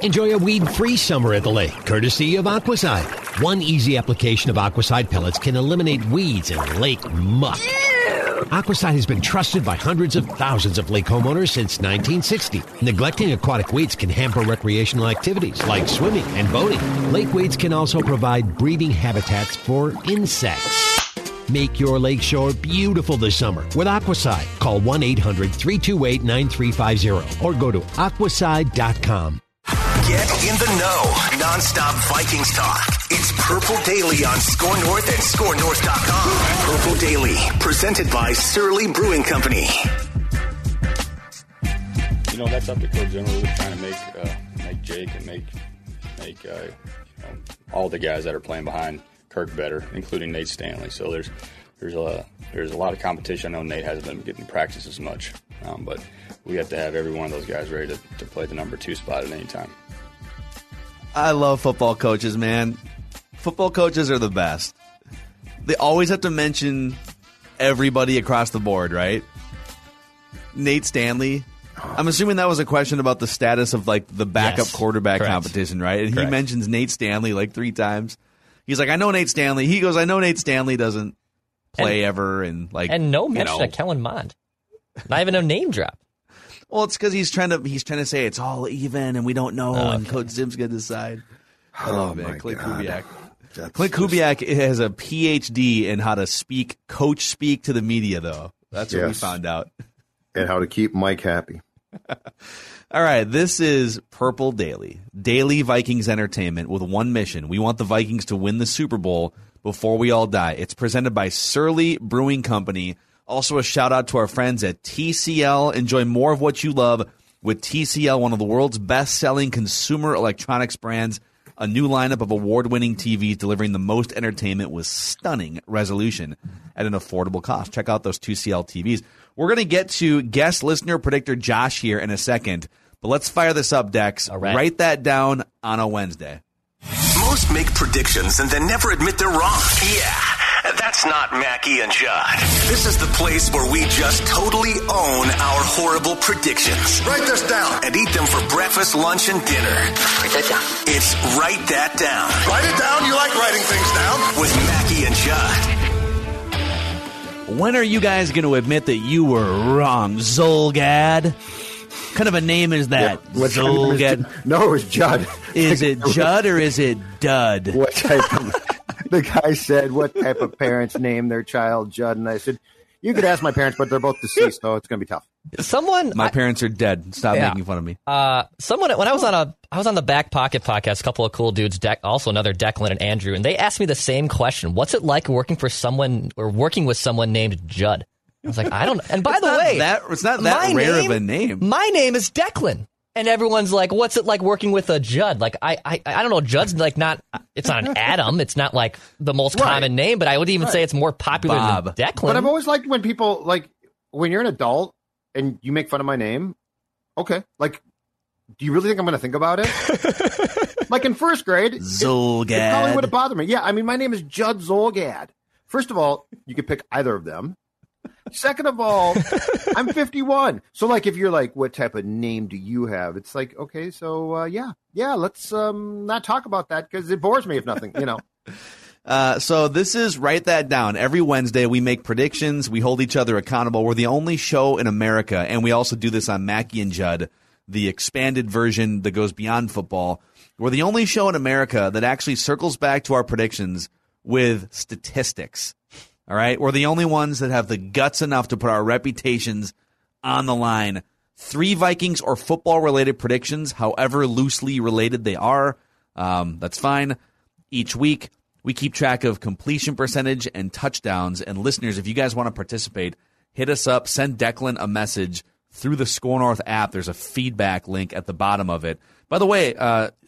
Enjoy a weed-free summer at the lake, courtesy of Aquacide. One easy application of Aquacide pellets can eliminate weeds and lake muck. Aquacide has been trusted by hundreds of thousands of lake homeowners since 1960. Neglecting aquatic weeds can hamper recreational activities like swimming and boating. Lake weeds can also provide breeding habitats for insects. Make your lakeshore beautiful this summer with Aquacide. Call 1-800-328-9350 or go to aquacide.com. Get in the know. Non-stop Vikings talk. It's Purple Daily on ScoreNorth and ScoreNorth.com. Purple Daily, presented by Surly Brewing Company. You know, that's up to Coach Zimmer. We're trying to make Jake and make all the guys that are playing behind Kirk better, including Nate Stanley. So there's a lot of competition. I know Nate hasn't been getting practice as much, but we have to have every one of those guys ready to play the number 2 spot at any time. I love football coaches, man. Football coaches are the best. They always have to mention everybody across the board, right? Nate Stanley. I'm assuming that was a question about the status of like the backup quarterback competition, right? And he mentions Nate Stanley like 3 times. He's like, I know Nate Stanley. He goes, I know Nate Stanley doesn't play ever. And no mention of Kellen Mond. Not even a name drop. Well, it's because he's trying to say it's all even and we don't know and Coach Zim's going to decide. Clint Kubiak. Clint Kubiak has a PhD in how to coach speak to the media, though. That's what we found out. And how to keep Mike happy. All right, this is Purple Daily, daily Vikings entertainment with one mission. We want the Vikings to win the Super Bowl before we all die. It's presented by Surly Brewing Company. Also, a shout-out to our friends at TCL. Enjoy more of what you love with TCL, one of the world's best-selling consumer electronics brands. A new lineup of award-winning TVs delivering the most entertainment with stunning resolution at an affordable cost. Check out those TCL TVs. We're going to get to guest listener predictor Josh here in a second, but let's fire this up, Dex. All right. Write that down on a Wednesday. Most make predictions and then never admit they're wrong. Yeah. That's not Mackie and Judd. This is the place where we just totally own our horrible predictions. Write this down. And eat them for breakfast, lunch, and dinner. Write that down. It's Write That Down. Write it down. You like writing things down. With Mackie and Judd. When are you guys going to admit that you were wrong, Zulgad? What kind of a name is that? Yeah, Zulgad? No, it was Judd. Is it Judd or is it Dud? What type of... The guy said, what type of parents name their child Judd? And I said, you could ask my parents, but they're both deceased, so it's going to be tough. My parents are dead. Stop making fun of me. When I was on the Back Pocket podcast, a couple of cool dudes, also another Declan and Andrew, and they asked me the same question. What's it like working with someone named Judd? I was like, I don't know. And by the way, it's not that rare of a name. My name is Declan. And everyone's like, what's it like working with a Judd? Like, I don't know. Judd's like it's not an Adam. It's not like the most common name, but I would even say it's more popular than Declan. But I've always liked when people, like, when you're an adult and you make fun of my name, okay. Like, do you really think I'm going to think about it? Like in first grade, Zulgad. It probably would have bothered me. Yeah, I mean, my name is Judd Zulgad. First of all, you could pick either of them. Second of all, I'm 51. So, like, if you're like, what type of name do you have? It's like, okay, so, let's not talk about that because it bores me if nothing, you know. So this is Write That Down. Every Wednesday we make predictions. We hold each other accountable. We're the only show in America, and we also do this on Mackie and Judd the expanded version that goes beyond football. We're the only show in America that actually circles back to our predictions with statistics. All right? We're the only ones that have the guts enough to put our reputations on the line. 3 Vikings or football-related predictions, however loosely related they are, that's fine. Each week, we keep track of completion percentage and touchdowns. And listeners, if you guys want to participate, hit us up. Send Declan a message through the ScoreNorth app. There's a feedback link at the bottom of it. By the way,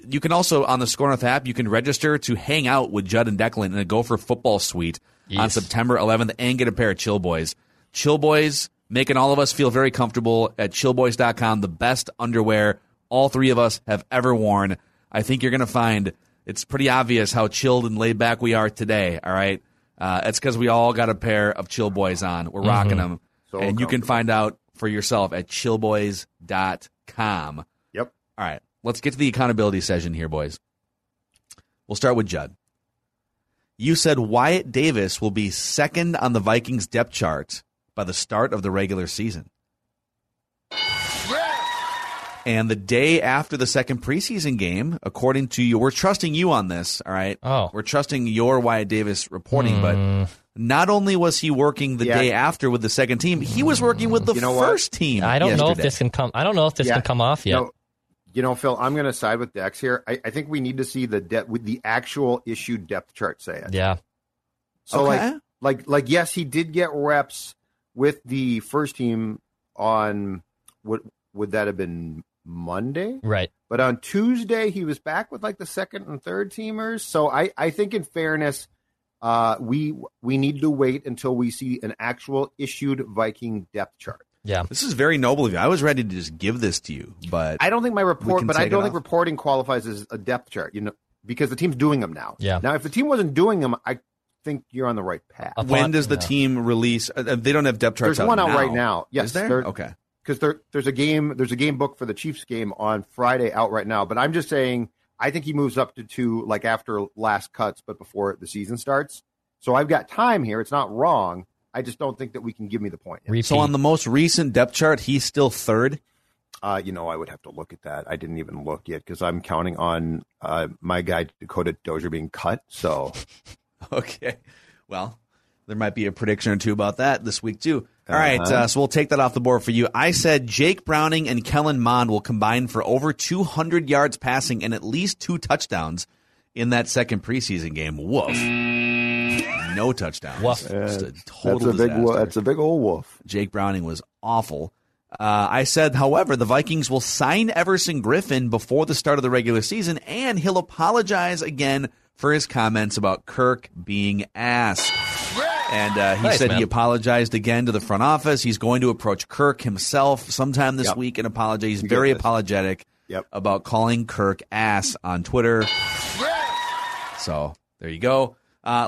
you can also, on the ScoreNorth app, you can register to hang out with Judd and Declan in a Gopher football suite on September 11th and get a pair of Chill Boys. Chill Boys, making all of us feel very comfortable at ChillBoys.com, the best underwear all three of us have ever worn. I think you're going to find it's pretty obvious how chilled and laid back we are today, all right? It's because we all got a pair of Chill Boys on. We're rocking them. So and you can find out for yourself at ChillBoys.com. Yep. All right, let's get to the accountability session here, boys. We'll start with Judd. You said Wyatt Davis will be second on the Vikings depth chart by the start of the regular season. Yeah. And the day after the second preseason game, according to you, we're trusting you on this, all right? Oh. We're trusting your Wyatt Davis reporting, but not only was he working the day after with the second team, he was working with the first team. I don't know if this can come off yet. No. You know, Phil, I'm going to side with Dex here. I think we need to see the actual issued depth chart say it. Yeah. So okay. like yes, he did get reps with the first team on, what would that have been, Monday? Right. But on Tuesday, he was back with like the second and third teamers. So I think in fairness, we need to wait until we see an actual issued Viking depth chart. Yeah. This is very noble of you. I was ready to just give this to you, but I don't think reporting qualifies as a depth chart, because the team's doing them now. Yeah. Now, if the team wasn't doing them, I think you're on the right path. When does the team release? They don't have depth charts. There's one out right now. Yes, is there? Okay. Because there's a game book for the Chiefs game on Friday out right now. But I'm just saying, I think he moves up to two, like after last cuts, but before the season starts. So I've got time here. It's not wrong. I just don't think that we can give me the point. Yet. So on the most recent depth chart, he's still third. I would have to look at that. I didn't even look yet because I'm counting on my guy Dakota Dozier being cut. So. Okay. Well, there might be a prediction or two about that this week, too. All right. So we'll take that off the board for you. I said Jake Browning and Kellen Mond will combine for over 200 yards passing and at least 2 touchdowns in that second preseason game. Woof. No touchdowns. Woof. That's a big old woof. Jake Browning was awful. I said, however, the Vikings will sign Everson Griffin before the start of the regular season, and he'll apologize again for his comments about Kirk being ass. And he said he apologized again to the front office. He's going to approach Kirk himself sometime this week and apologize. He's very apologetic about calling Kirk ass on Twitter. So there you go.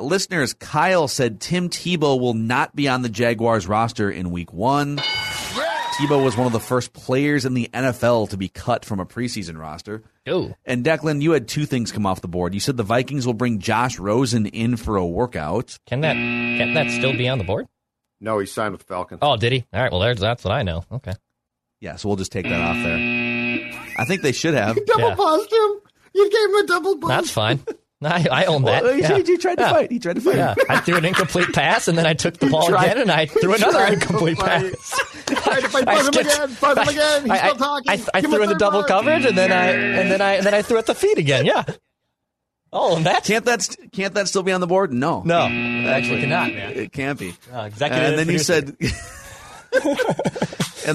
Listeners, Kyle said Tim Tebow will not be on the Jaguars roster in week 1. Tebow was one of the first players in the NFL to be cut from a preseason roster. Ew. And Declan, you had 2 things come off the board. You said the Vikings will bring Josh Rosen in for a workout. Can that still be on the board? No, he signed with the Falcons. Oh, did he? All right, well, that's what I know. Okay. Yeah, so we'll just take that off there. I think they should have. You double-buzzed him. You gave him a double-buzz. That's fine. I own that. Well, he tried to fight. He tried to fight. Yeah. I threw an incomplete pass, and then I took the ball again, and I threw another incomplete pass. I tried to fight him again. He's still talking. I threw in the double coverage, and then I threw at the feet again. Yeah. Oh, and that can't that still be on the board? No, it actually cannot. Man. It can't be. And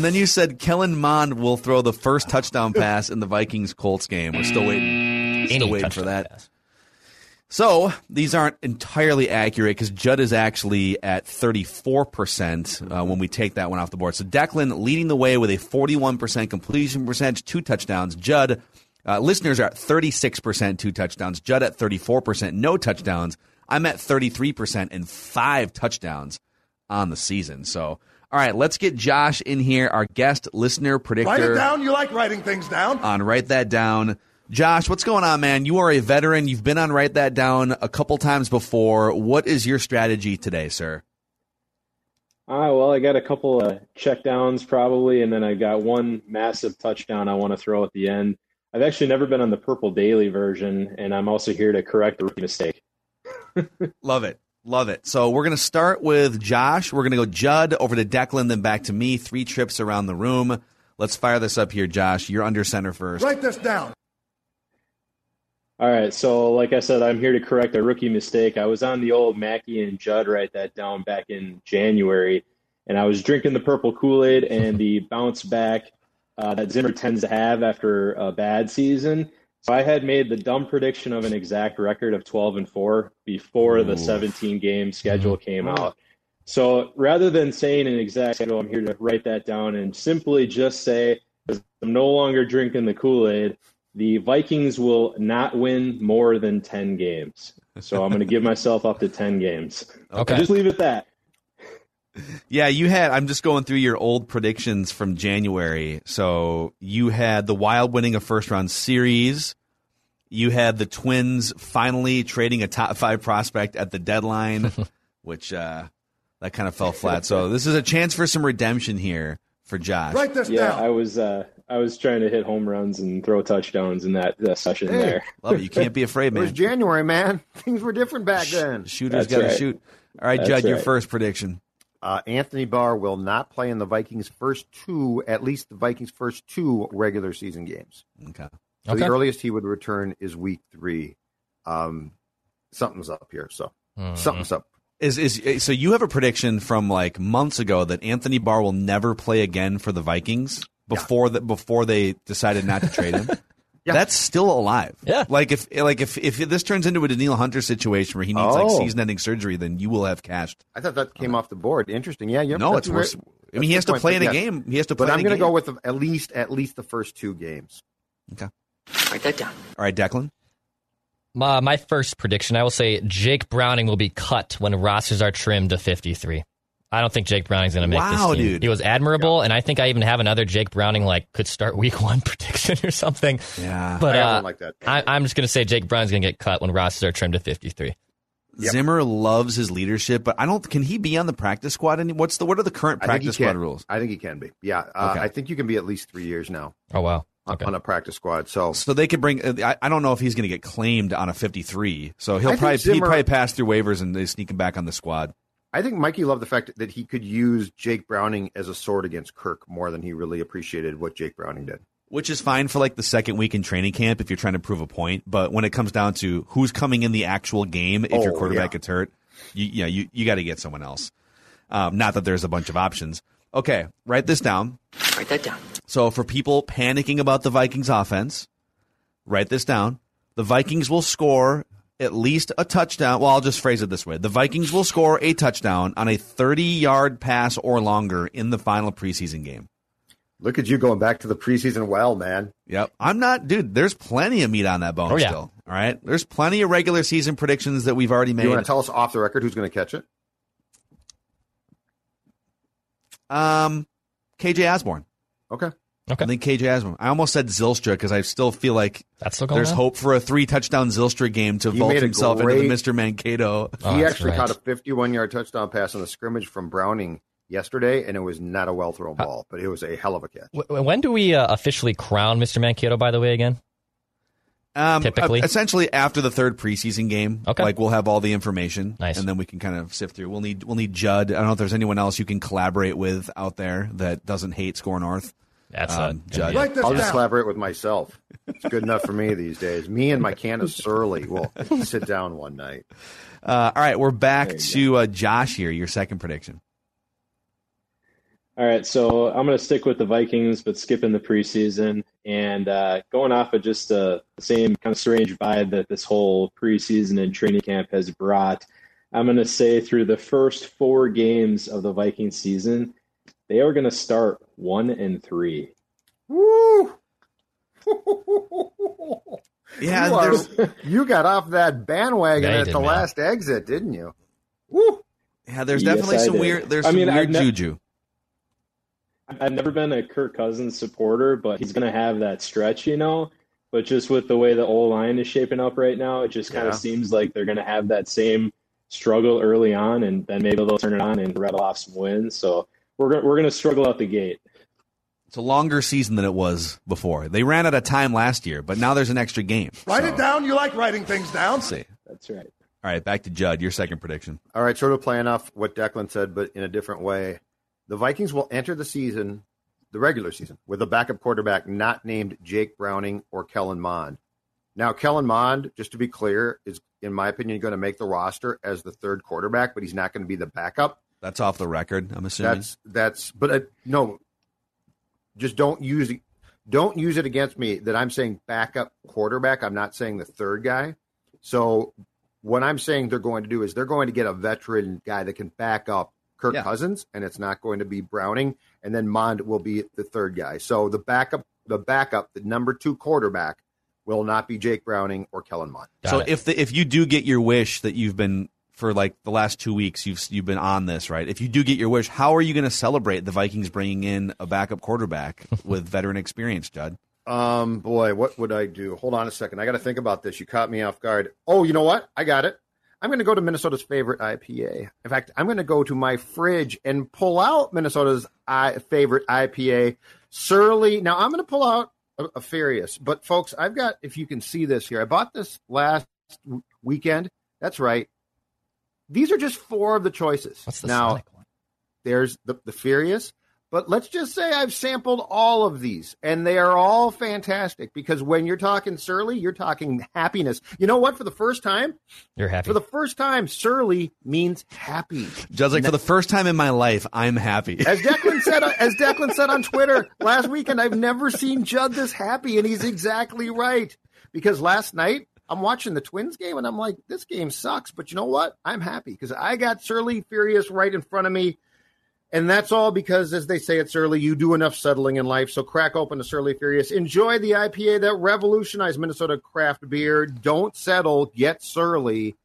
then you said Kellen Mond will throw the first touchdown pass in the Vikings-Colts game. We're still waiting. Still waiting for that. Pass. So these aren't entirely accurate because Judd is actually at 34% when we take that one off the board. So Declan leading the way with a 41% completion percentage, 2 touchdowns. Judd, listeners are at 36%, 2 touchdowns. Judd at 34%, no touchdowns. I'm at 33% and 5 touchdowns on the season. So, all right, let's get Josh in here, our guest listener predictor. Write it down. You like writing things down. On Write That Down. Josh, what's going on, man? You are a veteran. You've been on Write That Down a couple times before. What is your strategy today, sir? Well, I got a couple of checkdowns probably, and then I got one massive touchdown I want to throw at the end. I've actually never been on the Purple Daily version, and I'm also here to correct the rookie mistake. Love it. Love it. So we're going to start with Josh. We're going to go Judd over to Declan, then back to me. Three trips around the room. Let's fire this up here, Josh. You're under center first. Write this down. All right, so like I said, I'm here to correct a rookie mistake. I was on the old Mackie and Judd Write That Down back in January, and I was drinking the purple Kool-Aid and the bounce back that Zimmer tends to have after a bad season. So I had made the dumb prediction of an exact record of 12-4 before the 17-game schedule came out. So rather than saying an exact schedule, I'm here to write that down and simply just say, because I'm no longer drinking the Kool-Aid, the Vikings will not win more than 10 games. So I'm going to give myself up to 10 games. Okay. Just leave it at that. Yeah, you had, I'm just going through your old predictions from January. So you had the Wild winning a first-round series. You had the Twins finally trading a top-5 prospect at the deadline, which that kind of fell flat. So this is a chance for some redemption here for Josh. Write this down. Yeah, I was trying to hit home runs and throw touchdowns in that session there. Love it. You can't be afraid, man. It was January, man. Things were different back then. Shooters got to shoot. All right, Judd, your first prediction. Anthony Barr will not play in the Vikings' first two regular season games. Okay. So the earliest he would return is week 3. Something's up here. So something's up. So you have a prediction from like months ago that Anthony Barr will never play again for the Vikings? Before they decided not to trade him, that's still alive. Yeah, like if this turns into a Danielle Hunter situation where he needs like season-ending surgery, then you will have cashed. I thought that came off the board. Interesting. Yeah, no, it's worse. I mean, he has to play in a game. He has to play. But I'm going to go with at least the first 2 games. Okay, write that down. All right, Declan. My first prediction, I will say Jake Browning will be cut when rosters are trimmed to 53. I don't think Jake Browning's going to make this team. Dude. He was admirable, and I think I even have another Jake Browning like could start week 1 prediction or something. Yeah, but I don't like that. I'm just going to say Jake Browning's going to get cut when rosters are trimmed to 53. Yep. Zimmer loves his leadership, but I don't. Can he be on the practice squad? And what are the current practice squad rules? I think he can be. Yeah, okay. I think you can be at least 3 years now. Oh wow. Okay. On a practice squad, so they could bring. I don't know if he's going to get claimed on a 53, so he'll probably pass through waivers and they sneak him back on the squad. I think Mikey loved the fact that he could use Jake Browning as a sword against Kirk more than he really appreciated what Jake Browning did. Which is fine for like the second week in training camp if you're trying to prove a point. But when it comes down to who's coming in the actual game, if your quarterback gets hurt, you got to get someone else. Not that there's a bunch of options. Okay, write this down. Write that down. So for people panicking about the Vikings offense, write this down. The Vikings will score at least a touchdown. Well, I'll just phrase it this way. The Vikings will score a touchdown on a 30-yard pass or longer in the final preseason game. Look at you going back to the preseason well, man. Yep. I'm not, dude, there's plenty of meat on that bone still. All right? There's plenty of regular season predictions that we've already made. You want to tell us off the record who's going to catch it? KJ Osborne. Okay. I think KJ Osborne. I almost said Zylstra because I still feel like there's hope for a 3-touchdown Zylstra game to vault himself into the Mr. Mankato. He actually caught a 51-yard touchdown pass on a scrimmage from Browning yesterday, and it was not a well-thrown ball, but it was a hell of a catch. When do we officially crown Mr. Mankato, by the way, again? Typically? Essentially after the 3rd preseason game. Okay. Like we'll have all the information. Nice. And then we can kind of sift through. We'll need Judd. I don't know if there's anyone else you can collaborate with out there that doesn't hate ScoreNorth. That's Judd. I'll just collaborate with myself. It's good enough for me these days. Me and my can of Surly will sit down one night. All right, we're back to Josh here, your second prediction. All right, so I'm going to stick with the Vikings but skip in the preseason. And going off of just the same kind of strange vibe that this whole preseason and training camp has brought, I'm going to say through the first 4 games of the Vikings season, they are going to start 1-3. Woo! Yeah, you got off that bandwagon at the last exit, didn't you? Woo! Yeah, there's definitely some weird. There's some weird juju. I've never been a Kirk Cousins supporter, but he's going to have that stretch, you know. But just with the way the O-line is shaping up right now, it just kind of seems like they're going to have that same struggle early on, and then maybe they'll turn it on and rattle off some wins. So we're going to struggle out the gate. It's a longer season than it was before. They ran out of time last year, but now there's an extra game. Write it down. You like writing things down. Let's see. That's right. All right, back to Judd, your second prediction. All right, sort of playing off what Declan said, but in a different way. The Vikings will enter the season, the regular season, with a backup quarterback not named Jake Browning or Kellen Mond. Now, Kellen Mond, just to be clear, is, in my opinion, going to make the roster as the third quarterback, but he's not going to be the backup. That's off the record, I'm assuming. Just don't use it against me that I'm saying backup quarterback. I'm not saying the third guy. So what I'm saying they're going to do is they're going to get a veteran guy that can back up Kirk Cousins, and it's not going to be Browning, and then Mond will be the third guy. So the backup, the number two quarterback, will not be Jake Browning or Kellen Mond. So if you do get your wish that you've been for like the last 2 weeks, you've been on this, right? If you do get your wish, how are you going to celebrate the Vikings bringing in a backup quarterback with veteran experience, Judd? Boy, what would I do? Hold on a second. I got to think about this. You caught me off guard. Oh, you know what? I got it. I'm going to go to Minnesota's favorite IPA. In fact, I'm going to go to my fridge and pull out Minnesota's favorite IPA, Surly. Now, I'm going to pull out a Furious. But, folks, I've got, if you can see this here, I bought this last weekend. That's right. These are just four of the choices. What's the Sonic one? There's the Furious. But let's just say I've sampled all of these, and they are all fantastic because when you're talking Surly, you're talking happiness. You know what? For the first time, you're happy. For the first time, Surly means happy. Just like for the first time in my life, I'm happy. As Declan said, on Twitter last weekend, I've never seen Judd this happy, and he's exactly right. Because last night, I'm watching the Twins game, and I'm like, this game sucks. But you know what? I'm happy because I got Surly Furious right in front of me. And that's all because, as they say at Surly, you do enough settling in life. So crack open a Surly Furious. Enjoy the IPA that revolutionized Minnesota craft beer. Don't settle. Get Surly.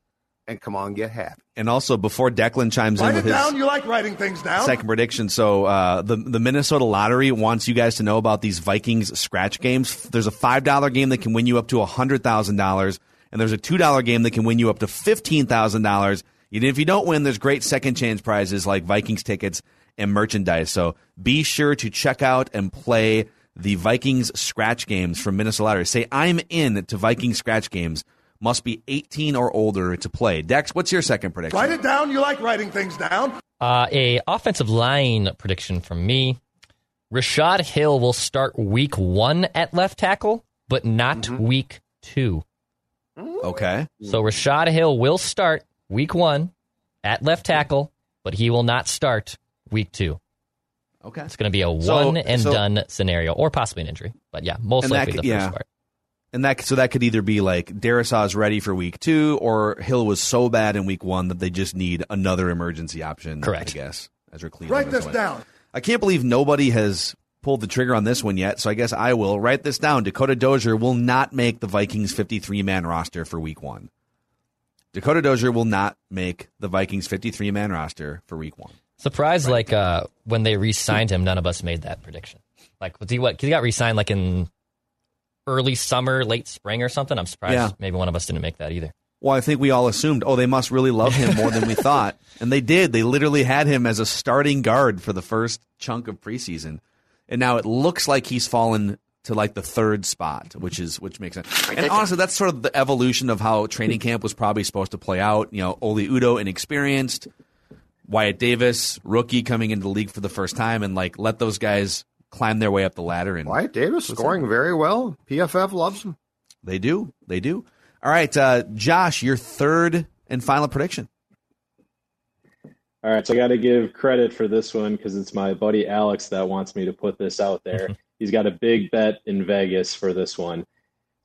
And come on, get happy. And also, before Declan chimes in with his down. You like writing things down. Second prediction. So the Minnesota Lottery wants you guys to know about these Vikings scratch games. There's a $5 game that can win you up to $100,000. And there's a $2 game that can win you up to $15,000. And if you don't win, there's great second chance prizes like Vikings tickets and merchandise. So be sure to check out and play the Vikings scratch games from Minnesota Lottery. Say, I'm in to Vikings scratch games. Must be 18 or older to play. Dex, what's your second prediction? Write it down. You like writing things down. A offensive line prediction from me. Rashad Hill will start week one at left tackle, but not week two. Okay. So Rashad Hill will start week one at left tackle, but he will not start week two. Okay. It's going to be a one-and-done scenario, or possibly an injury. But, yeah, most likely the first part. And that could either be like Derisaw's ready for week two, or Hill was so bad in week one that they just need another emergency option. Correct. I guess. As we're cleaning Write this down. I can't believe nobody has pulled the trigger on this one yet, so I guess I will. Write this down. Dakota Dozier will not make the Vikings 53-man roster for week one. Dakota Dozier will not make the Vikings 53-man roster for week one. Surprised, right. Like when they re-signed him, none of us made that prediction. Like, he got re-signed like in early summer, late spring or something. I'm surprised maybe one of us didn't make that either. Well, I think we all assumed, they must really love him more than we thought. And they did. They literally had him as a starting guard for the first chunk of preseason. And now it looks like he's fallen to like the third spot, which makes sense. And honestly, that's sort of the evolution of how training camp was probably supposed to play out. You know, Ole Udoh, inexperienced, Wyatt Davis, rookie coming into the league for the first time, and like let those guys climb their way up the ladder. And Wyatt Davis scoring very well. PFF loves him. They do. All right, Josh, your third and final prediction. All right, so I got to give credit for this one because it's my buddy Alex that wants me to put this out there. He's got a big bet in Vegas for this one.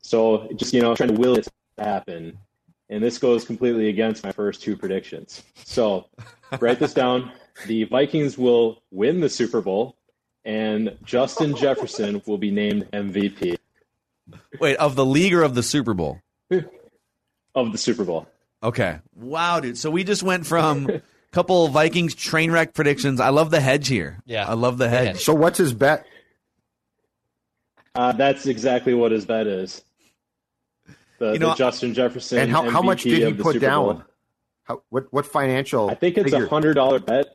So just, trying to will it to happen. And this goes completely against my first two predictions. So write this down. The Vikings will win the Super Bowl, and Justin Jefferson will be named MVP. Wait, of the league or of the Super Bowl? Of the Super Bowl. Okay. Wow, dude. So we just went from couple Vikings train wreck predictions. I love the hedge here. Yeah. I love the hedge. So what's his bet? That's exactly what his bet is. The Justin Jefferson. And how much did he put down? What financial? I think it's figure? $100 bet.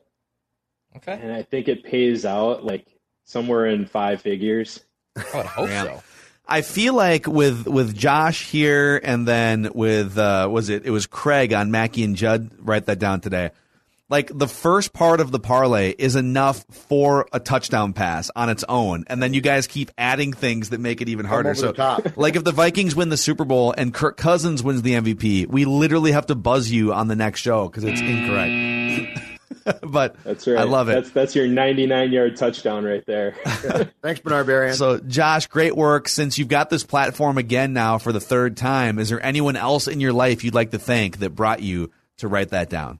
Okay. And I think it pays out like somewhere in five figures. I would hope so. I feel like with Josh here and then with it was Craig on Mackie and Judd, Write That Down today. Like the first part of the parlay is enough for a touchdown pass on its own, and then you guys keep adding things that make it even harder. So, like if the Vikings win the Super Bowl and Kirk Cousins wins the MVP, we literally have to buzz you on the next show because it's incorrect. But that's right. I love it. That's your 99-yard touchdown right there. Thanks, Bernard Berrien. So, Josh, great work. Since you've got this platform again now for the third time, is there anyone else in your life you'd like to thank that brought you to Write That Down?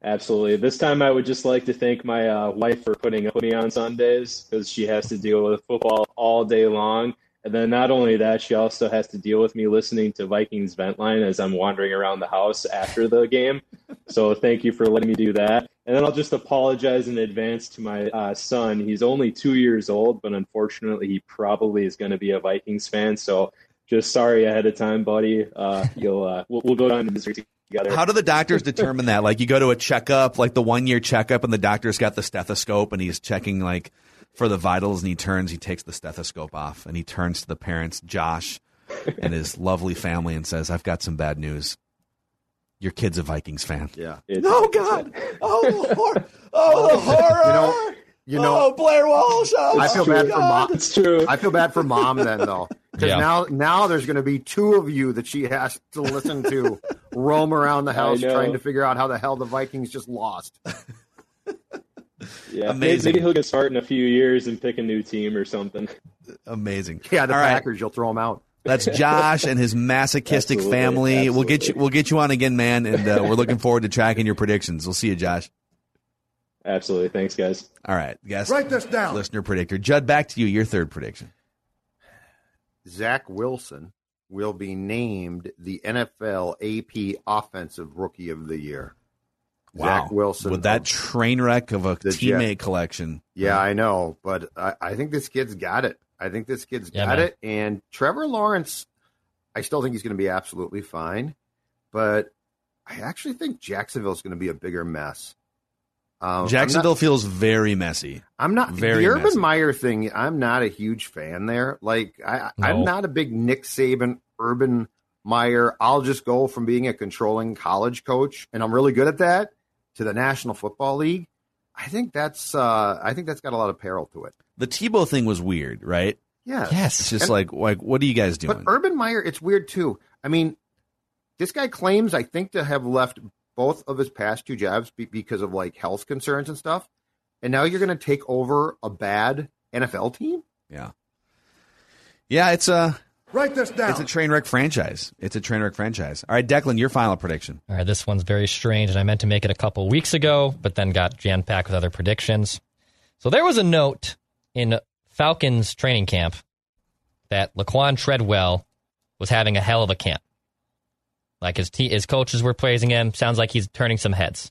Absolutely. This time I would just like to thank my wife for putting up with me on Sundays because she has to deal with football all day long. And then not only that, she also has to deal with me listening to Vikings Vent Line as I'm wandering around the house after the game. So thank you for letting me do that. And then I'll just apologize in advance to my son. He's only 2 years old, but unfortunately he probably is going to be a Vikings fan. So just sorry ahead of time, buddy. We'll go down to Missouri together. How do the doctors determine that? Like you go to a checkup, like the 1 year checkup, and the doctor's got the stethoscope and he's checking like for the vitals, and he takes the stethoscope off, and he turns to the parents, Josh, and his lovely family, and says, I've got some bad news. Your kid's a Vikings fan. Yeah. Oh, God. Oh, Lord. Oh, the horror. You know, oh, Blair Walsh. Oh, I feel bad for Mom. It's true. I feel bad for Mom then, though. Because now there's going to be two of you that she has to listen to roam around the house trying to figure out how the hell the Vikings just lost. Yeah, amazing. Maybe he'll get started in a few years and pick a new team or something. Amazing. Yeah, the Packers, you'll throw them out. That's Josh and his masochistic family. Absolutely. We'll get you on again, man, and we're looking forward to tracking your predictions. We'll see you, Josh. Absolutely. Thanks, guys. All right, guys. Write this down. Listener predictor. Judd, back to you. Your third prediction. Zach Wilson will be named the NFL AP Offensive Rookie of the Year. Wow. Zach Wilson. With that train wreck of a teammate collection. Yeah, I know. But I think this kid's got it. I think this kid's got it. And Trevor Lawrence, I still think he's going to be absolutely fine. But I actually think Jacksonville's going to be a bigger mess. Jacksonville feels very messy. I'm not very the Urban Meyer thing. I'm not a huge fan there. Like I'm not a big Nick Saban, Urban Meyer. I'll just go from being a controlling college coach, and I'm really good at that, to the National Football League. I think that's got a lot of peril to it. The Tebow thing was weird, right? Yeah. Yes. It's just like what are you guys doing? But Urban Meyer, it's weird too. I mean, this guy claims, I think, to have left both of his past two jobs because of like health concerns and stuff. And now you're going to take over a bad NFL team? Yeah. Yeah, it's Write this down. It's a train wreck franchise. All right, Declan, your final prediction. All right, this one's very strange, and I meant to make it a couple weeks ago, but then got jam-packed with other predictions. So there was a note in Falcons training camp that Laquan Treadwell was having a hell of a camp. Like his coaches were praising him. Sounds like he's turning some heads.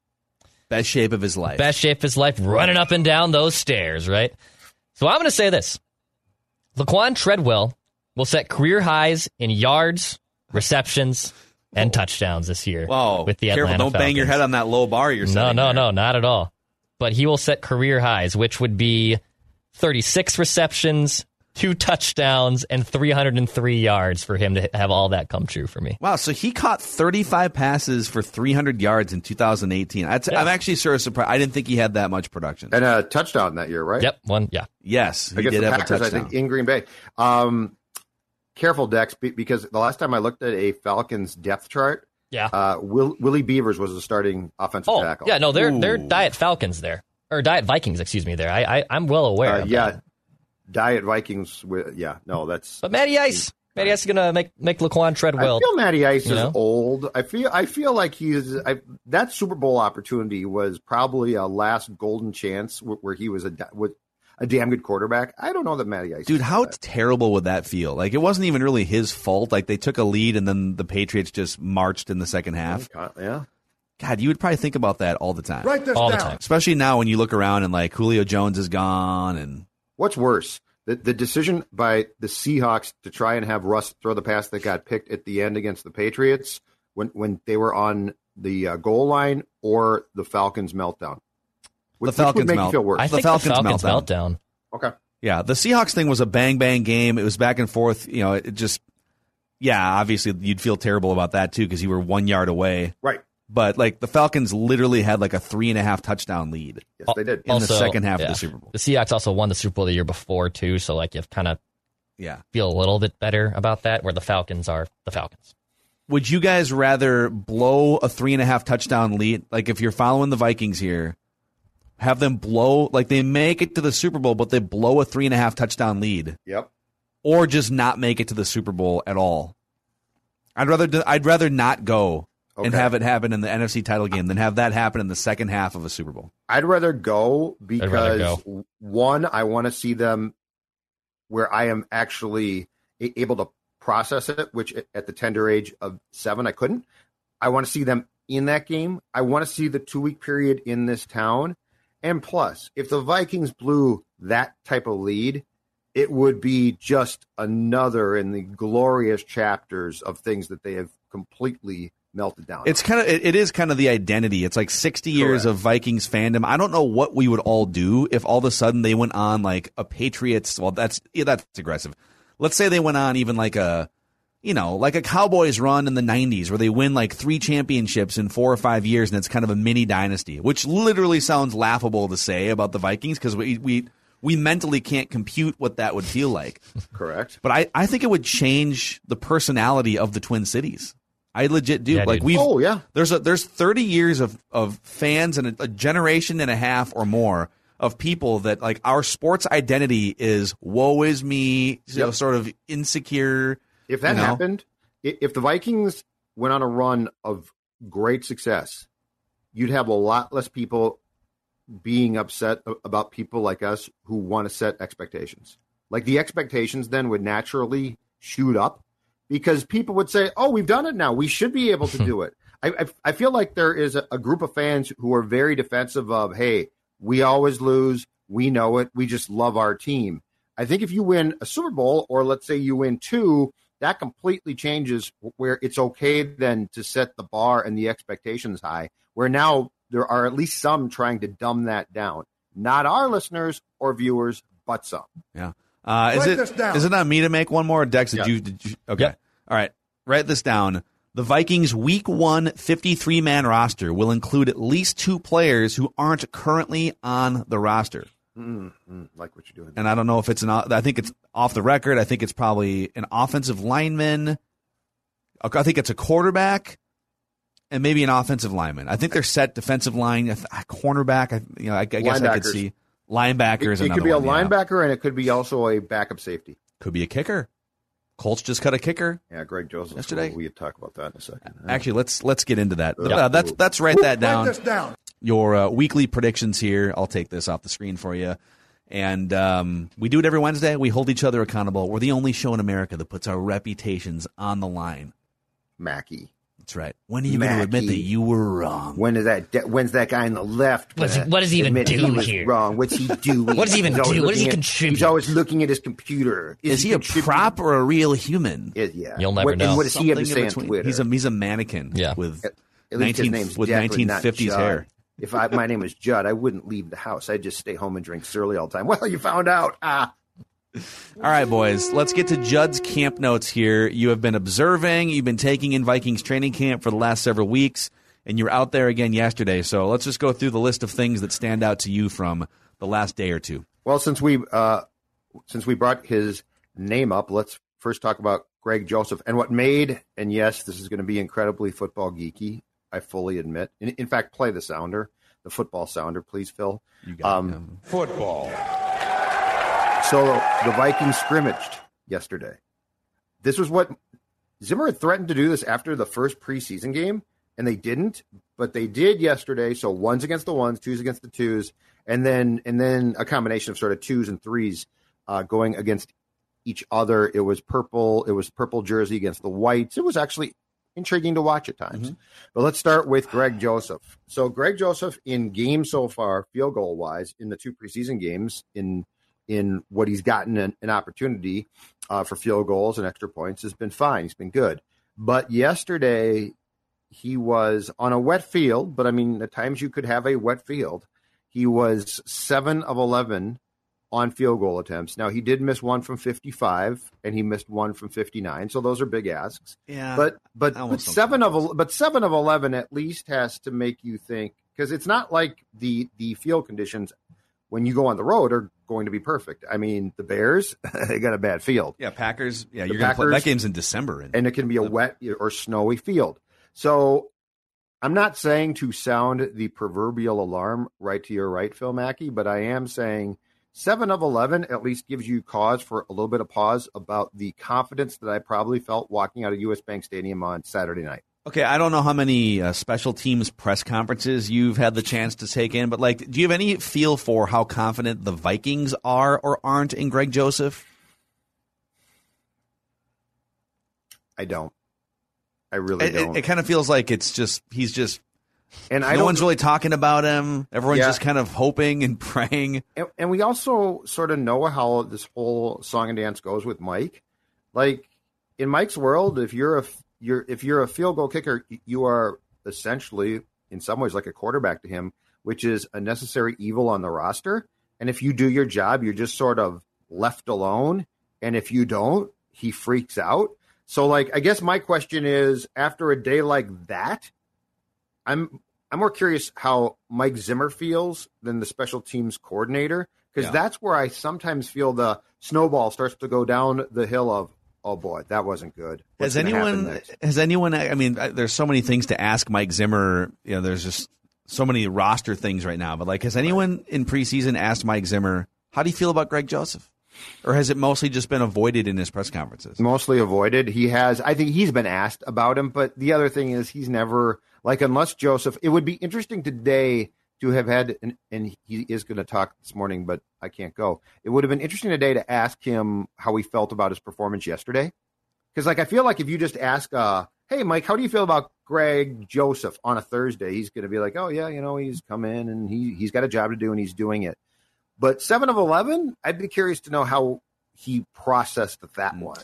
Best shape of his life, running up and down those stairs, right? So I'm going to say this. Laquan Treadwell will set career highs in yards, receptions, and touchdowns this year. Whoa! With the Atlanta Careful! Don't Falcons. Bang your head on that low bar you're setting. No, not at all. But he will set career highs, which would be 36 receptions, 2 touchdowns, and 303 yards for him to have all that come true for me. Wow! So he caught 35 passes for 300 yards in 2018. I'm actually sort of surprised. I didn't think he had that much production and a touchdown that year, right? Yep, one. Yeah. Yes, he did have a touchdown. I think in Green Bay. Careful, Dex, because the last time I looked at a Falcons depth chart, Willie Beavers was the starting offensive tackle. Yeah, no, they're Diet Falcons there. Or Diet Vikings, excuse me, there. I'm well aware of that. Diet Vikings, that's... But Matty Ice. Matty Ice is going to make Laquan Treadwell. I feel Matty Ice is old. I feel like he's... that Super Bowl opportunity was probably a last golden chance where he was a damn good quarterback. I don't know that Matty Ice. Dude, how terrible would that feel? Like, it wasn't even really his fault. Like, they took a lead, and then the Patriots just marched in the second half. Yeah. God, you would probably think about that all the time. Write this all down. The time. Especially now when you look around and, like, Julio Jones is gone. And what's worse, the decision by the Seahawks to try and have Russ throw the pass that got picked at the end against the Patriots when they were on the goal line or the Falcons meltdown? I think the Falcons meltdown. Okay. Yeah, the Seahawks thing was a bang-bang game. It was back and forth. You know, it just, yeah, obviously you'd feel terrible about that, too, because you were 1 yard away. Right. But, like, the Falcons literally had, like, a 3.5 touchdown lead. Yes, they did. In also, the second half of the Super Bowl. The Seahawks also won the Super Bowl the year before, too, so, like, you kind of feel a little bit better about that, where the Falcons are the Falcons. Would you guys rather blow a 3.5 touchdown lead? Like, if you're following the Vikings here, have them blow, like they make it to the Super Bowl, but they blow a 3.5 touchdown lead. Yep. Or just not make it to the Super Bowl at all. I'd rather not go and have it happen in the NFC title game than have that happen in the second half of a Super Bowl. I'd rather go because, one, I want to see them where I am actually able to process it, which at the tender age of 7, I couldn't. I want to see them in that game. I want to see the 2-week period in this town. And plus, if the Vikings blew that type of lead, it would be just another in the glorious chapters of things that they have completely melted down. It is kind of the identity. It's like 60 years of Vikings fandom. I don't know what we would all do if all of a sudden they went on like a Patriots. Well, that's aggressive. Let's say they went on even like a, you know, like a Cowboys run in the 90s where they win like 3 championships in 4 or 5 years and it's kind of a mini dynasty, which literally sounds laughable to say about the Vikings because we mentally can't compute what that would feel like. Correct. But I think it would change the personality of the Twin Cities. I legit do. Yeah, like we there's 30 years of fans and a generation and a half or more of people that like our sports identity is woe is me, you know, sort of insecure. If that happened, if the Vikings went on a run of great success, you'd have a lot less people being upset about people like us who want to set expectations. Like the expectations then would naturally shoot up because people would say, oh, we've done it now. We should be able to do it. I feel like there is a group of fans who are very defensive of, hey, we always lose. We know it. We just love our team. I think if you win a Super Bowl or let's say you win 2, that completely changes where it's okay then to set the bar and the expectations high, where now there are at least some trying to dumb that down. Not our listeners or viewers, but some. Yeah. Is it not me to make one more? Dex, did you? Okay. Yep. All right. Write this down. The Vikings' Week 1 53-man roster will include at least 2 players who aren't currently on the roster. Like what you're doing. And I don't know if I think it's off the record. I think it's probably an offensive lineman. I think it's a quarterback and maybe an offensive lineman. I think they're set defensive line, cornerback. You know, I guess I could see linebackers. It could be a linebacker and it could be also a backup safety. Could be a kicker. Colts just cut a kicker. Yeah, Greg Joseph yesterday. We'll talk about that in a second. Actually, let's get into that. That's write that down. Your weekly predictions here. I'll take this off the screen for you. And we do it every Wednesday. We hold each other accountable. We're the only show in America that puts our reputations on the line. Mackie. That's right. When are you going to admit that you were wrong? When's that guy on the left? What does he even do here? Wrong. What's he doing? What does he even do? What does he contribute? He's always looking at his computer. Is he a prop or a real human? You'll never know. And what does he have to say on Twitter? He's a mannequin with 1950s hair. If my name was Judd, I wouldn't leave the house. I'd just stay home and drink Surly all the time. Well, you found out. All right, boys. Let's get to Judd's camp notes here. You have been observing. You've been taking in Vikings training camp for the last several weeks, and you were out there again yesterday. So let's just go through the list of things that stand out to you from the last day or two. Well, since we brought his name up, let's first talk about Greg Joseph and what made, and yes, this is going to be incredibly football geeky, I fully admit. In fact, play the sounder, the football sounder, please, Phil. You got football. So the Vikings scrimmaged yesterday. This was what Zimmer had threatened to do this after the first preseason game, and they didn't, but they did yesterday. So ones against the ones, twos against the twos, and then a combination of sort of twos and threes going against each other. It was purple. It was purple jersey against the whites. It was actually intriguing to watch at times. Mm-hmm. But let's start with Greg Joseph. So Greg Joseph in games so far, field goal wise, in the 2 preseason games, in what he's gotten an opportunity for field goals and extra points, has been fine. He's been good. But yesterday He was on a wet field, but I mean, at times you could have a wet field. He was 7 of 11 on field goal attempts. Now, he did miss one from 55, and he missed one from 59, so those are big asks. Yeah, but 7 of 11 at least has to make you think, because it's not like the field conditions when you go on the road are going to be perfect. I mean, the Bears, they got a bad field. Yeah, Packers. Yeah, you're going to play. That game's in December. And it can be a wet or snowy field. So I'm not saying to sound the proverbial alarm right to your right, Phil Mackey, but I am saying 7 of 11 at least gives you cause for a little bit of pause about the confidence that I probably felt walking out of U.S. Bank Stadium on Saturday night. Okay, I don't know how many special teams press conferences you've had the chance to take in, but like, do you have any feel for how confident the Vikings are or aren't in Greg Joseph? I don't. I really don't. It kind of feels like it's just no one's really talking about him. Everyone's just kind of hoping and praying. And we also sort of know how this whole song and dance goes with Mike. Like in Mike's world, if you're a field goal kicker, you are essentially, in some ways, like a quarterback to him, which is a necessary evil on the roster. And if you do your job, you're just sort of left alone. And if you don't, he freaks out. So, like, I guess my question is, after a day like that, I'm more curious how Mike Zimmer feels than the special teams coordinator, because that's where I sometimes feel the snowball starts to go down the hill of, oh boy, that wasn't good. Has anyone? I mean, there's so many things to ask Mike Zimmer. You know, there's just so many roster things right now. But like, has anyone in preseason asked Mike Zimmer, how do you feel about Greg Joseph? Or has it mostly just been avoided in his press conferences? Mostly avoided. I think he's been asked about him. But the other thing is, he's never, like, unless Joseph, it would be interesting today to have had, and he is going to talk this morning, but I can't go. It would have been interesting today to ask him how he felt about his performance yesterday. Because, like, I feel like if you just ask, hey, Mike, how do you feel about Greg Joseph on a Thursday? He's going to be like, oh, yeah, you know, he's come in and he's got a job to do and he's doing it. But 7 of 11, I'd be curious to know how he processed that one.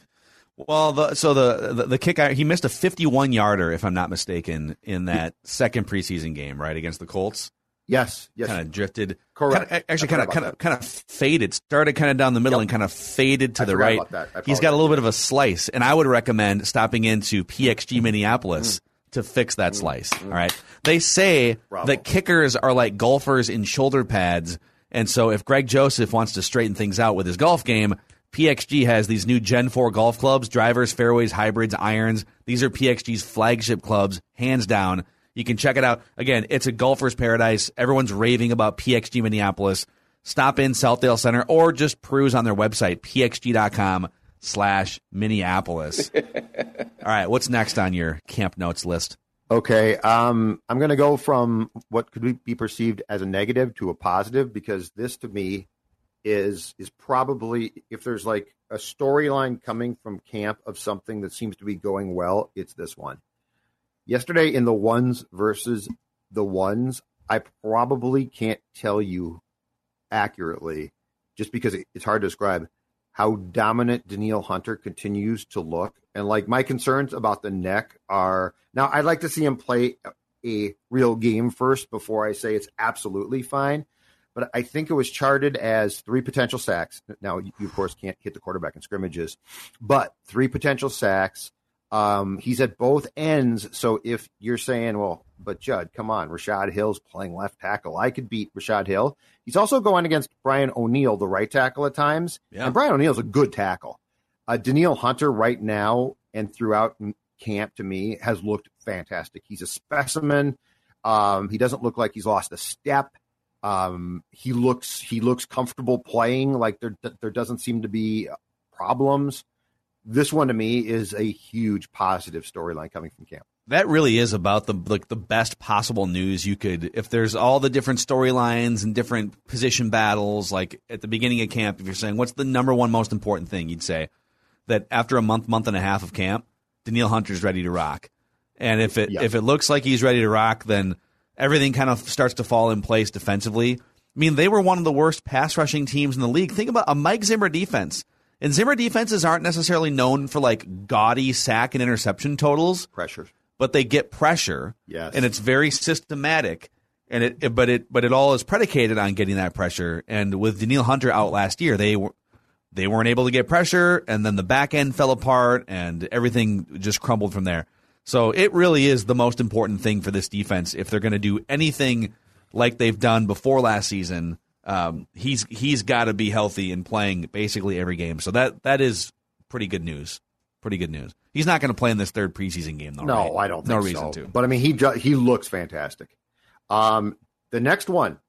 Well, the kick, he missed a 51-yarder, if I'm not mistaken, in that second preseason game, right, against the Colts. Yes. Kind of drifted. Correct. Kind of faded. Started kind of down the middle and kind of faded to the right. He's got a little bit of a slice, and I would recommend stopping into PXG Minneapolis to fix that slice. All right. They say that kickers are like golfers in shoulder pads, and so if Greg Joseph wants to straighten things out with his golf game, PXG has these new Gen 4 golf clubs, drivers, fairways, hybrids, irons. These are PXG's flagship clubs, hands down. You can check it out. Again, it's a golfer's paradise. Everyone's raving about PXG Minneapolis. Stop in Southdale Center or just peruse on their website, pxg.com/Minneapolis. All right, what's next on your camp notes list? Okay, I'm going to go from what could be perceived as a negative to a positive, because this to me is probably, if there's like a storyline coming from camp of something that seems to be going well, it's this one. Yesterday in the ones versus the ones, I probably can't tell you accurately, just because it's hard to describe, how dominant Danielle Hunter continues to look. And like, my concerns about the neck are, now I'd like to see him play a real game first before I say it's absolutely fine. But I think it was charted as 3 potential sacks. Now, you of course can't hit the quarterback in scrimmages, but 3 potential sacks. He's at both ends. So if you're saying, well, but Judd, come on, Rashad Hill's playing left tackle, I could beat Rashad Hill. He's also going against Brian O'Neill, the right tackle at times. Yeah. And Brian O'Neill's a good tackle. Danielle Hunter right now and throughout camp to me has looked fantastic. He's a specimen. He doesn't look like he's lost a step. He looks comfortable playing. Like there doesn't seem to be problems. This one to me is a huge positive storyline coming from camp. That really is about the best possible news you could. If there's all the different storylines and different position battles, like at the beginning of camp, if you're saying what's the number one most important thing, you'd say that after a month and a half of camp, Danielle Hunter's ready to rock. And if it looks like he's ready to rock, then everything kind of starts to fall in place defensively. I mean, they were one of the worst pass rushing teams in the league. Think about a Mike Zimmer defense. And Zimmer defenses aren't necessarily known for like gaudy sack and interception totals. Pressures. but they get pressure. Yes. And it's very systematic. And it all is predicated on getting that pressure. And with Danielle Hunter out last year, they weren't able to get pressure, and then the back end fell apart, and everything just crumbled from there. So it really is the most important thing for this defense if they're going to do anything like they've done before last season. He's got to be healthy and playing basically every game. So that is pretty good news. Pretty good news. He's not going to play in this third preseason game, though. No, right? I don't think so. No reason to. But I mean, he looks fantastic. The next one,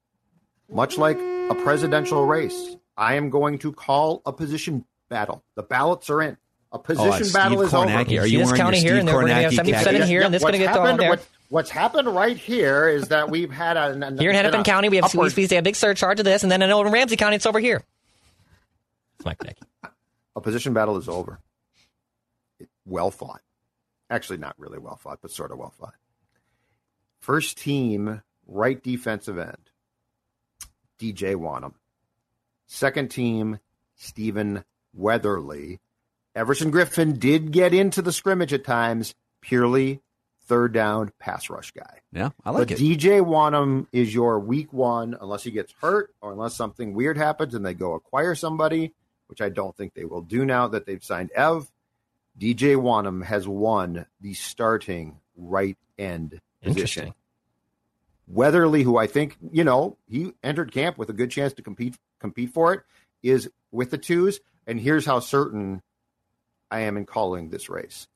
much like a presidential race, I am going to call a position battle. The ballots are in. A position battle is over. Are you wearing your Steve Kornacki here, and this going to get thrown there. What's happened right here is that we've had a here in Hennepin County, we have fees. They have a big surcharge of this, and then in Old Ramsey County, it's over here. It's Mike Kornacki. A position battle is over. Well fought. Actually, not really well fought, but sort of well fought. First team, right defensive end, D.J. Wonnum. Second team, Stephen Weatherly. Everson Griffin did get into the scrimmage at times, purely third down pass rush guy. Yeah, I like it. D.J. Wonnum is your week one, unless he gets hurt or unless something weird happens and they go acquire somebody, which I don't think they will do now that they've signed Ev. D.J. Wonnum has won the starting right end position. Interesting. Weatherly, who I think, he entered camp with a good chance to compete for it, is with the twos. And here's how certain I am in calling this race.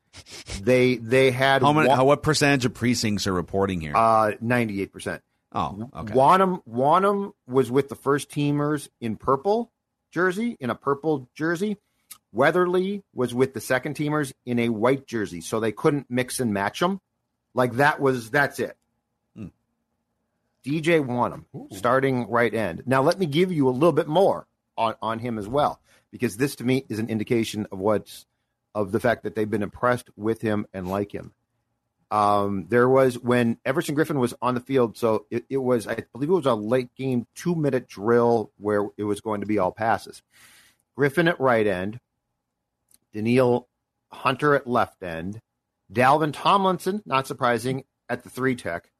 They had... what percentage of precincts are reporting here? 98%. Oh, okay. Wonnum was with the first teamers in a purple jersey. Weatherly was with the second teamers in a white jersey, so they couldn't mix and match them. That's it. D.J. Wonnum, starting right end. Now, let me give you a little bit more on him as well, because this, to me, is an indication of the fact that they've been impressed with him and like him. There was, when Everson Griffin was on the field, so it was a late-game two-minute drill where it was going to be all passes. Griffin at right end, Danielle Hunter at left end, Dalvin Tomlinson, not surprising, at the three-tech.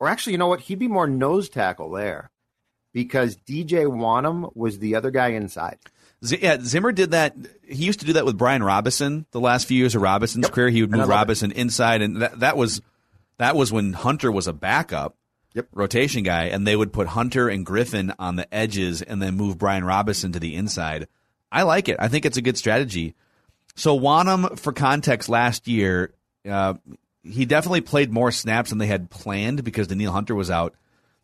Or actually, you know what? He'd be more nose tackle there because D.J. Wonnum was the other guy inside. Zimmer did that. He used to do that with Brian Robinson the last few years of Robinson's career. He would move Robinson inside, and that was when Hunter was a backup rotation guy, and they would put Hunter and Griffin on the edges and then move Brian Robinson to the inside. I like it. I think it's a good strategy. So Wonnum, for context, last year he definitely played more snaps than they had planned because Danielle Hunter was out.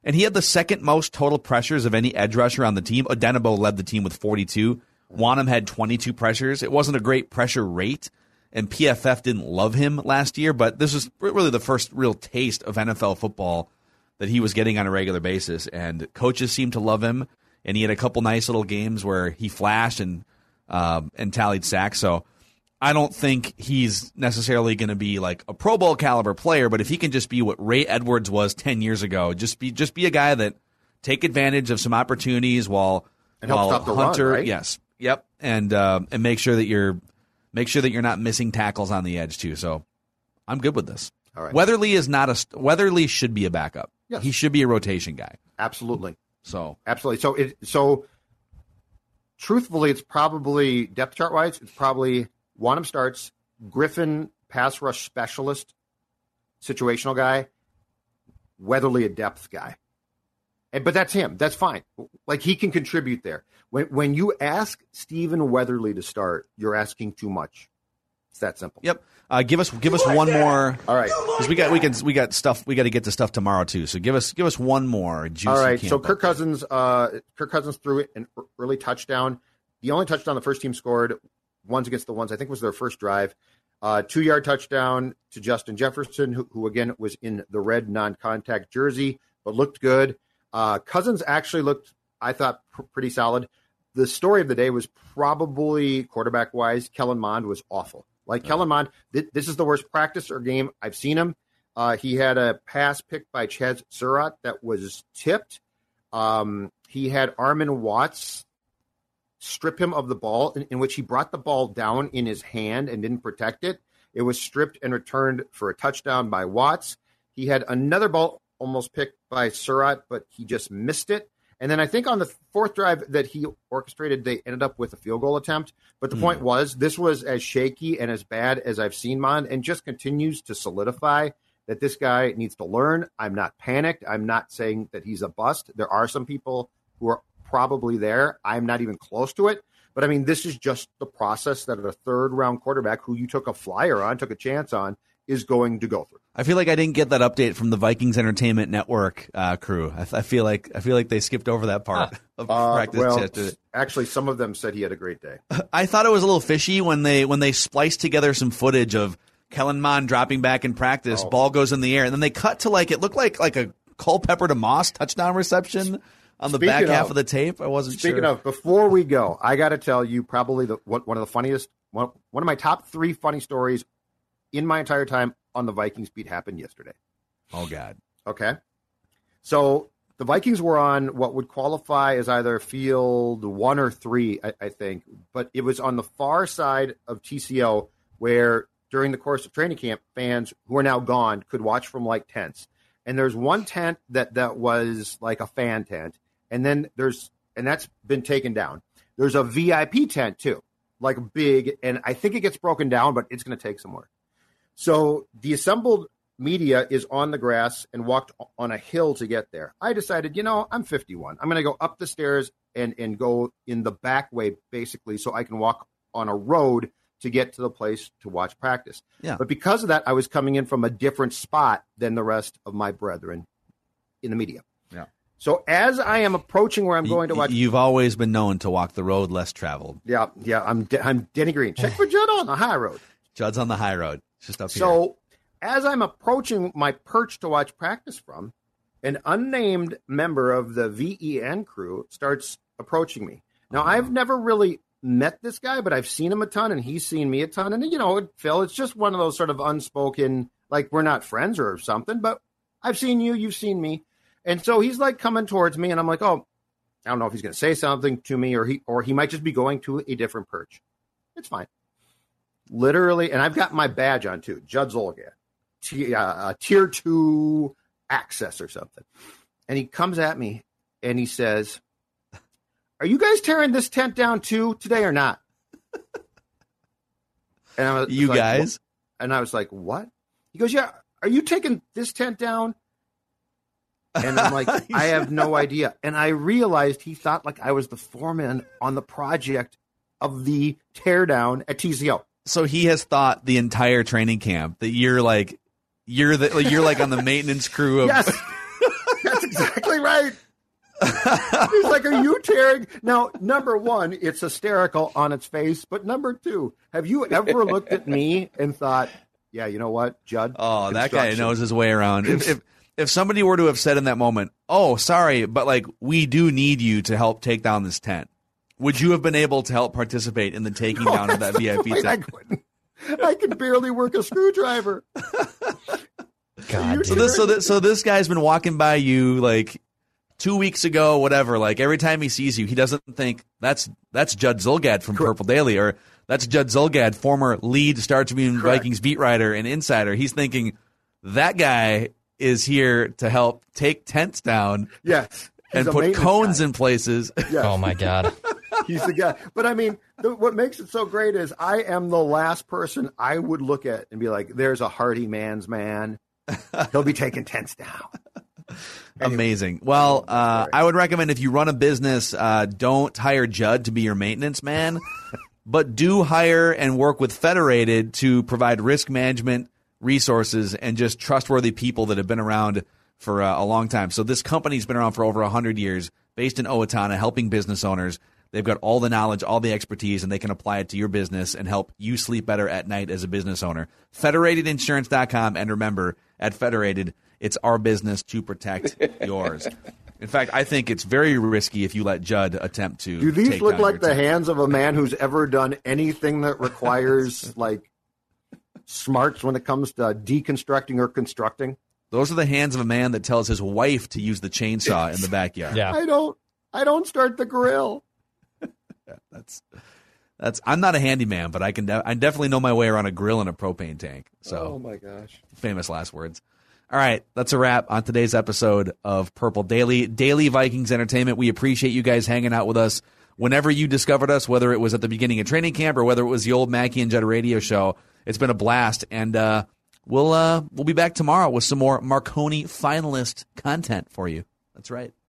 And he had the second most total pressures of any edge rusher on the team. Odenigbo led the team with 42. Wonnum had 22 pressures. It wasn't a great pressure rate, and PFF didn't love him last year, but this was really the first real taste of NFL football that he was getting on a regular basis, and coaches seemed to love him, and he had a couple nice little games where he flashed and tallied sacks, so... I don't think he's necessarily going to be like a Pro Bowl caliber player, but if he can just be what Ray Edwards was 10 years ago, just be a guy that take advantage of some opportunities while help stop Hunter, the run, right? Yes, yep, and make sure that you're not missing tackles on the edge too. So I'm good with this. All right. Weatherly should be a backup. Yes. He should be a rotation guy. Absolutely. So truthfully, it's probably depth chart wise, it's probably. Wonnum starts, Griffin, pass rush specialist, situational guy, Weatherly a depth guy. But that's him. That's fine. He can contribute there. When you ask Stephen Weatherly to start, you're asking too much. It's that simple. Yep. Give us one more. All right. Because we got stuff. We got to get to stuff tomorrow too. So give us one more. Juicy. All right. So Kirk Cousins threw it an early touchdown. The only touchdown the first team scored. Ones against the ones, I think was their first drive. 2-yard touchdown to Justin Jefferson, who again was in the red non-contact jersey, but looked good. Cousins actually looked, I thought, pretty solid. The story of the day was probably quarterback-wise, Kellen Mond was awful. Kellen Mond, this is the worst practice or game I've seen him. He had a pass picked by Chaz Surratt that was tipped. He had Armin Watts strip him of the ball, in which he brought the ball down in his hand and didn't protect it. It was stripped and returned for a touchdown by Watts. He had another ball almost picked by Surratt, but he just missed it. And then I think on the fourth drive that he orchestrated, they ended up with a field goal attempt. But the point was, this was as shaky and as bad as I've seen Mond, and just continues to solidify that this guy needs to learn. I'm not panicked. I'm not saying that he's a bust. There are some people who are probably there. I'm not even close to it. But, I mean, this is just the process that a third-round quarterback who you took a flyer on, took a chance on, is going to go through. I feel like I didn't get that update from the Vikings Entertainment Network crew. I feel like they skipped over that part of practice. Well, actually, some of them said he had a great day. I thought it was a little fishy when they spliced together some footage of Kellen Mond dropping back in practice, ball goes in the air, and then they cut to like it looked like a Culpepper to Moss touchdown reception on the back half of the tape. I wasn't sure. Speaking of, before we go, I got to tell you probably one of my top three funny stories in my entire time on the Vikings beat happened yesterday. Oh, God. Okay. So the Vikings were on what would qualify as either field 1 or 3, I think, but it was on the far side of TCL where during the course of training camp, fans who are now gone could watch from like tents. And there's one tent that was like a fan tent. And then that's been taken down. There's a VIP tent too, like big. And I think it gets broken down, but it's going to take some work. So the assembled media is on the grass and walked on a hill to get there. I decided, I'm 51. I'm going to go up the stairs and go in the back way, basically, so I can walk on a road to get to the place to watch practice. Yeah. But because of that, I was coming in from a different spot than the rest of my brethren in the media. Yeah. So as I am approaching where I'm going to watch... You've always been known to walk the road less traveled. Yeah. I'm Denny Green. Check for Judd on the high road. Judd's on the high road. Just up here. So as I'm approaching my perch to watch practice from, an unnamed member of the VEN crew starts approaching me. Now, I've never really met this guy, but I've seen him a ton, and he's seen me a ton. And, Phil, it's just one of those sort of unspoken, like we're not friends or something, but I've seen you, you've seen me. And so he's like coming towards me, and I'm like, I don't know if he's going to say something to me, or he might just be going to a different perch. It's fine. Literally, and I've got my badge on too, Judd Zulgad, tier 2 access or something. And he comes at me and he says, "Are you guys tearing this tent down too today or not?" And I was you like, guys? What? And I was like, "What?" He goes, "Yeah, are you taking this tent down?" And I'm like, "I have no idea." And I realized he thought like I was the foreman on the project of the teardown at TCL. So he has thought the entire training camp that you're like on the maintenance crew of. Yes, that's exactly right. He's like, "Are you tearing?" Now, number one, it's hysterical on its face, but number two, have you ever looked at me and thought, "Yeah, you know what, Judd? Oh, that guy knows his way around." If somebody were to have said in that moment, "Oh, sorry, but like we do need you to help take down this tent," would you have been able to help participate in the taking down of that VIP tent? I couldn't. I could barely work a screwdriver. God. So this guy's been walking by you like 2 weeks ago, whatever. Like every time he sees you, he doesn't think that's Judd Zulgad from Purple Daily, or that's Judd Zulgad, former lead Star Tribune Vikings beat writer and insider. He's thinking that guy is here to help take tents down. Yes. And put cones in places. Yes. Oh, my God. He's the guy. But, I mean, what makes it so great is I am the last person I would look at and be like, there's a hearty man's man. He'll be taking tents down. Anyway. Amazing. Well, I would recommend if you run a business, don't hire Judd to be your maintenance man, but do hire and work with Federated to provide risk management resources and just trustworthy people that have been around for a long time. So this company's been around for over 100 years, based in Owatonna, helping business owners. They've got all the knowledge, all the expertise, and they can apply it to your business and help you sleep better at night as a business owner. Federatedinsurance.com. And remember, at Federated, it's our business to protect yours. In fact, I think it's very risky if you let Judd attempt to. Do these look like the hands of a man who's ever done anything that requires like smarts when it comes to deconstructing or constructing? Those are the hands of a man that tells his wife to use the chainsaw in the backyard. Yeah. I don't start the grill. Yeah, that's I'm not a handyman, but I definitely know my way around a grill and a propane tank. So, oh my gosh, famous last words. All right, that's a wrap on today's episode of Purple Daily, Daily Vikings Entertainment. We appreciate you guys hanging out with us. Whenever you discovered us, whether it was at the beginning of training camp or whether it was the old Mackie and Judd radio show, it's been a blast. And we'll be back tomorrow with some more Marconi finalist content for you. That's right.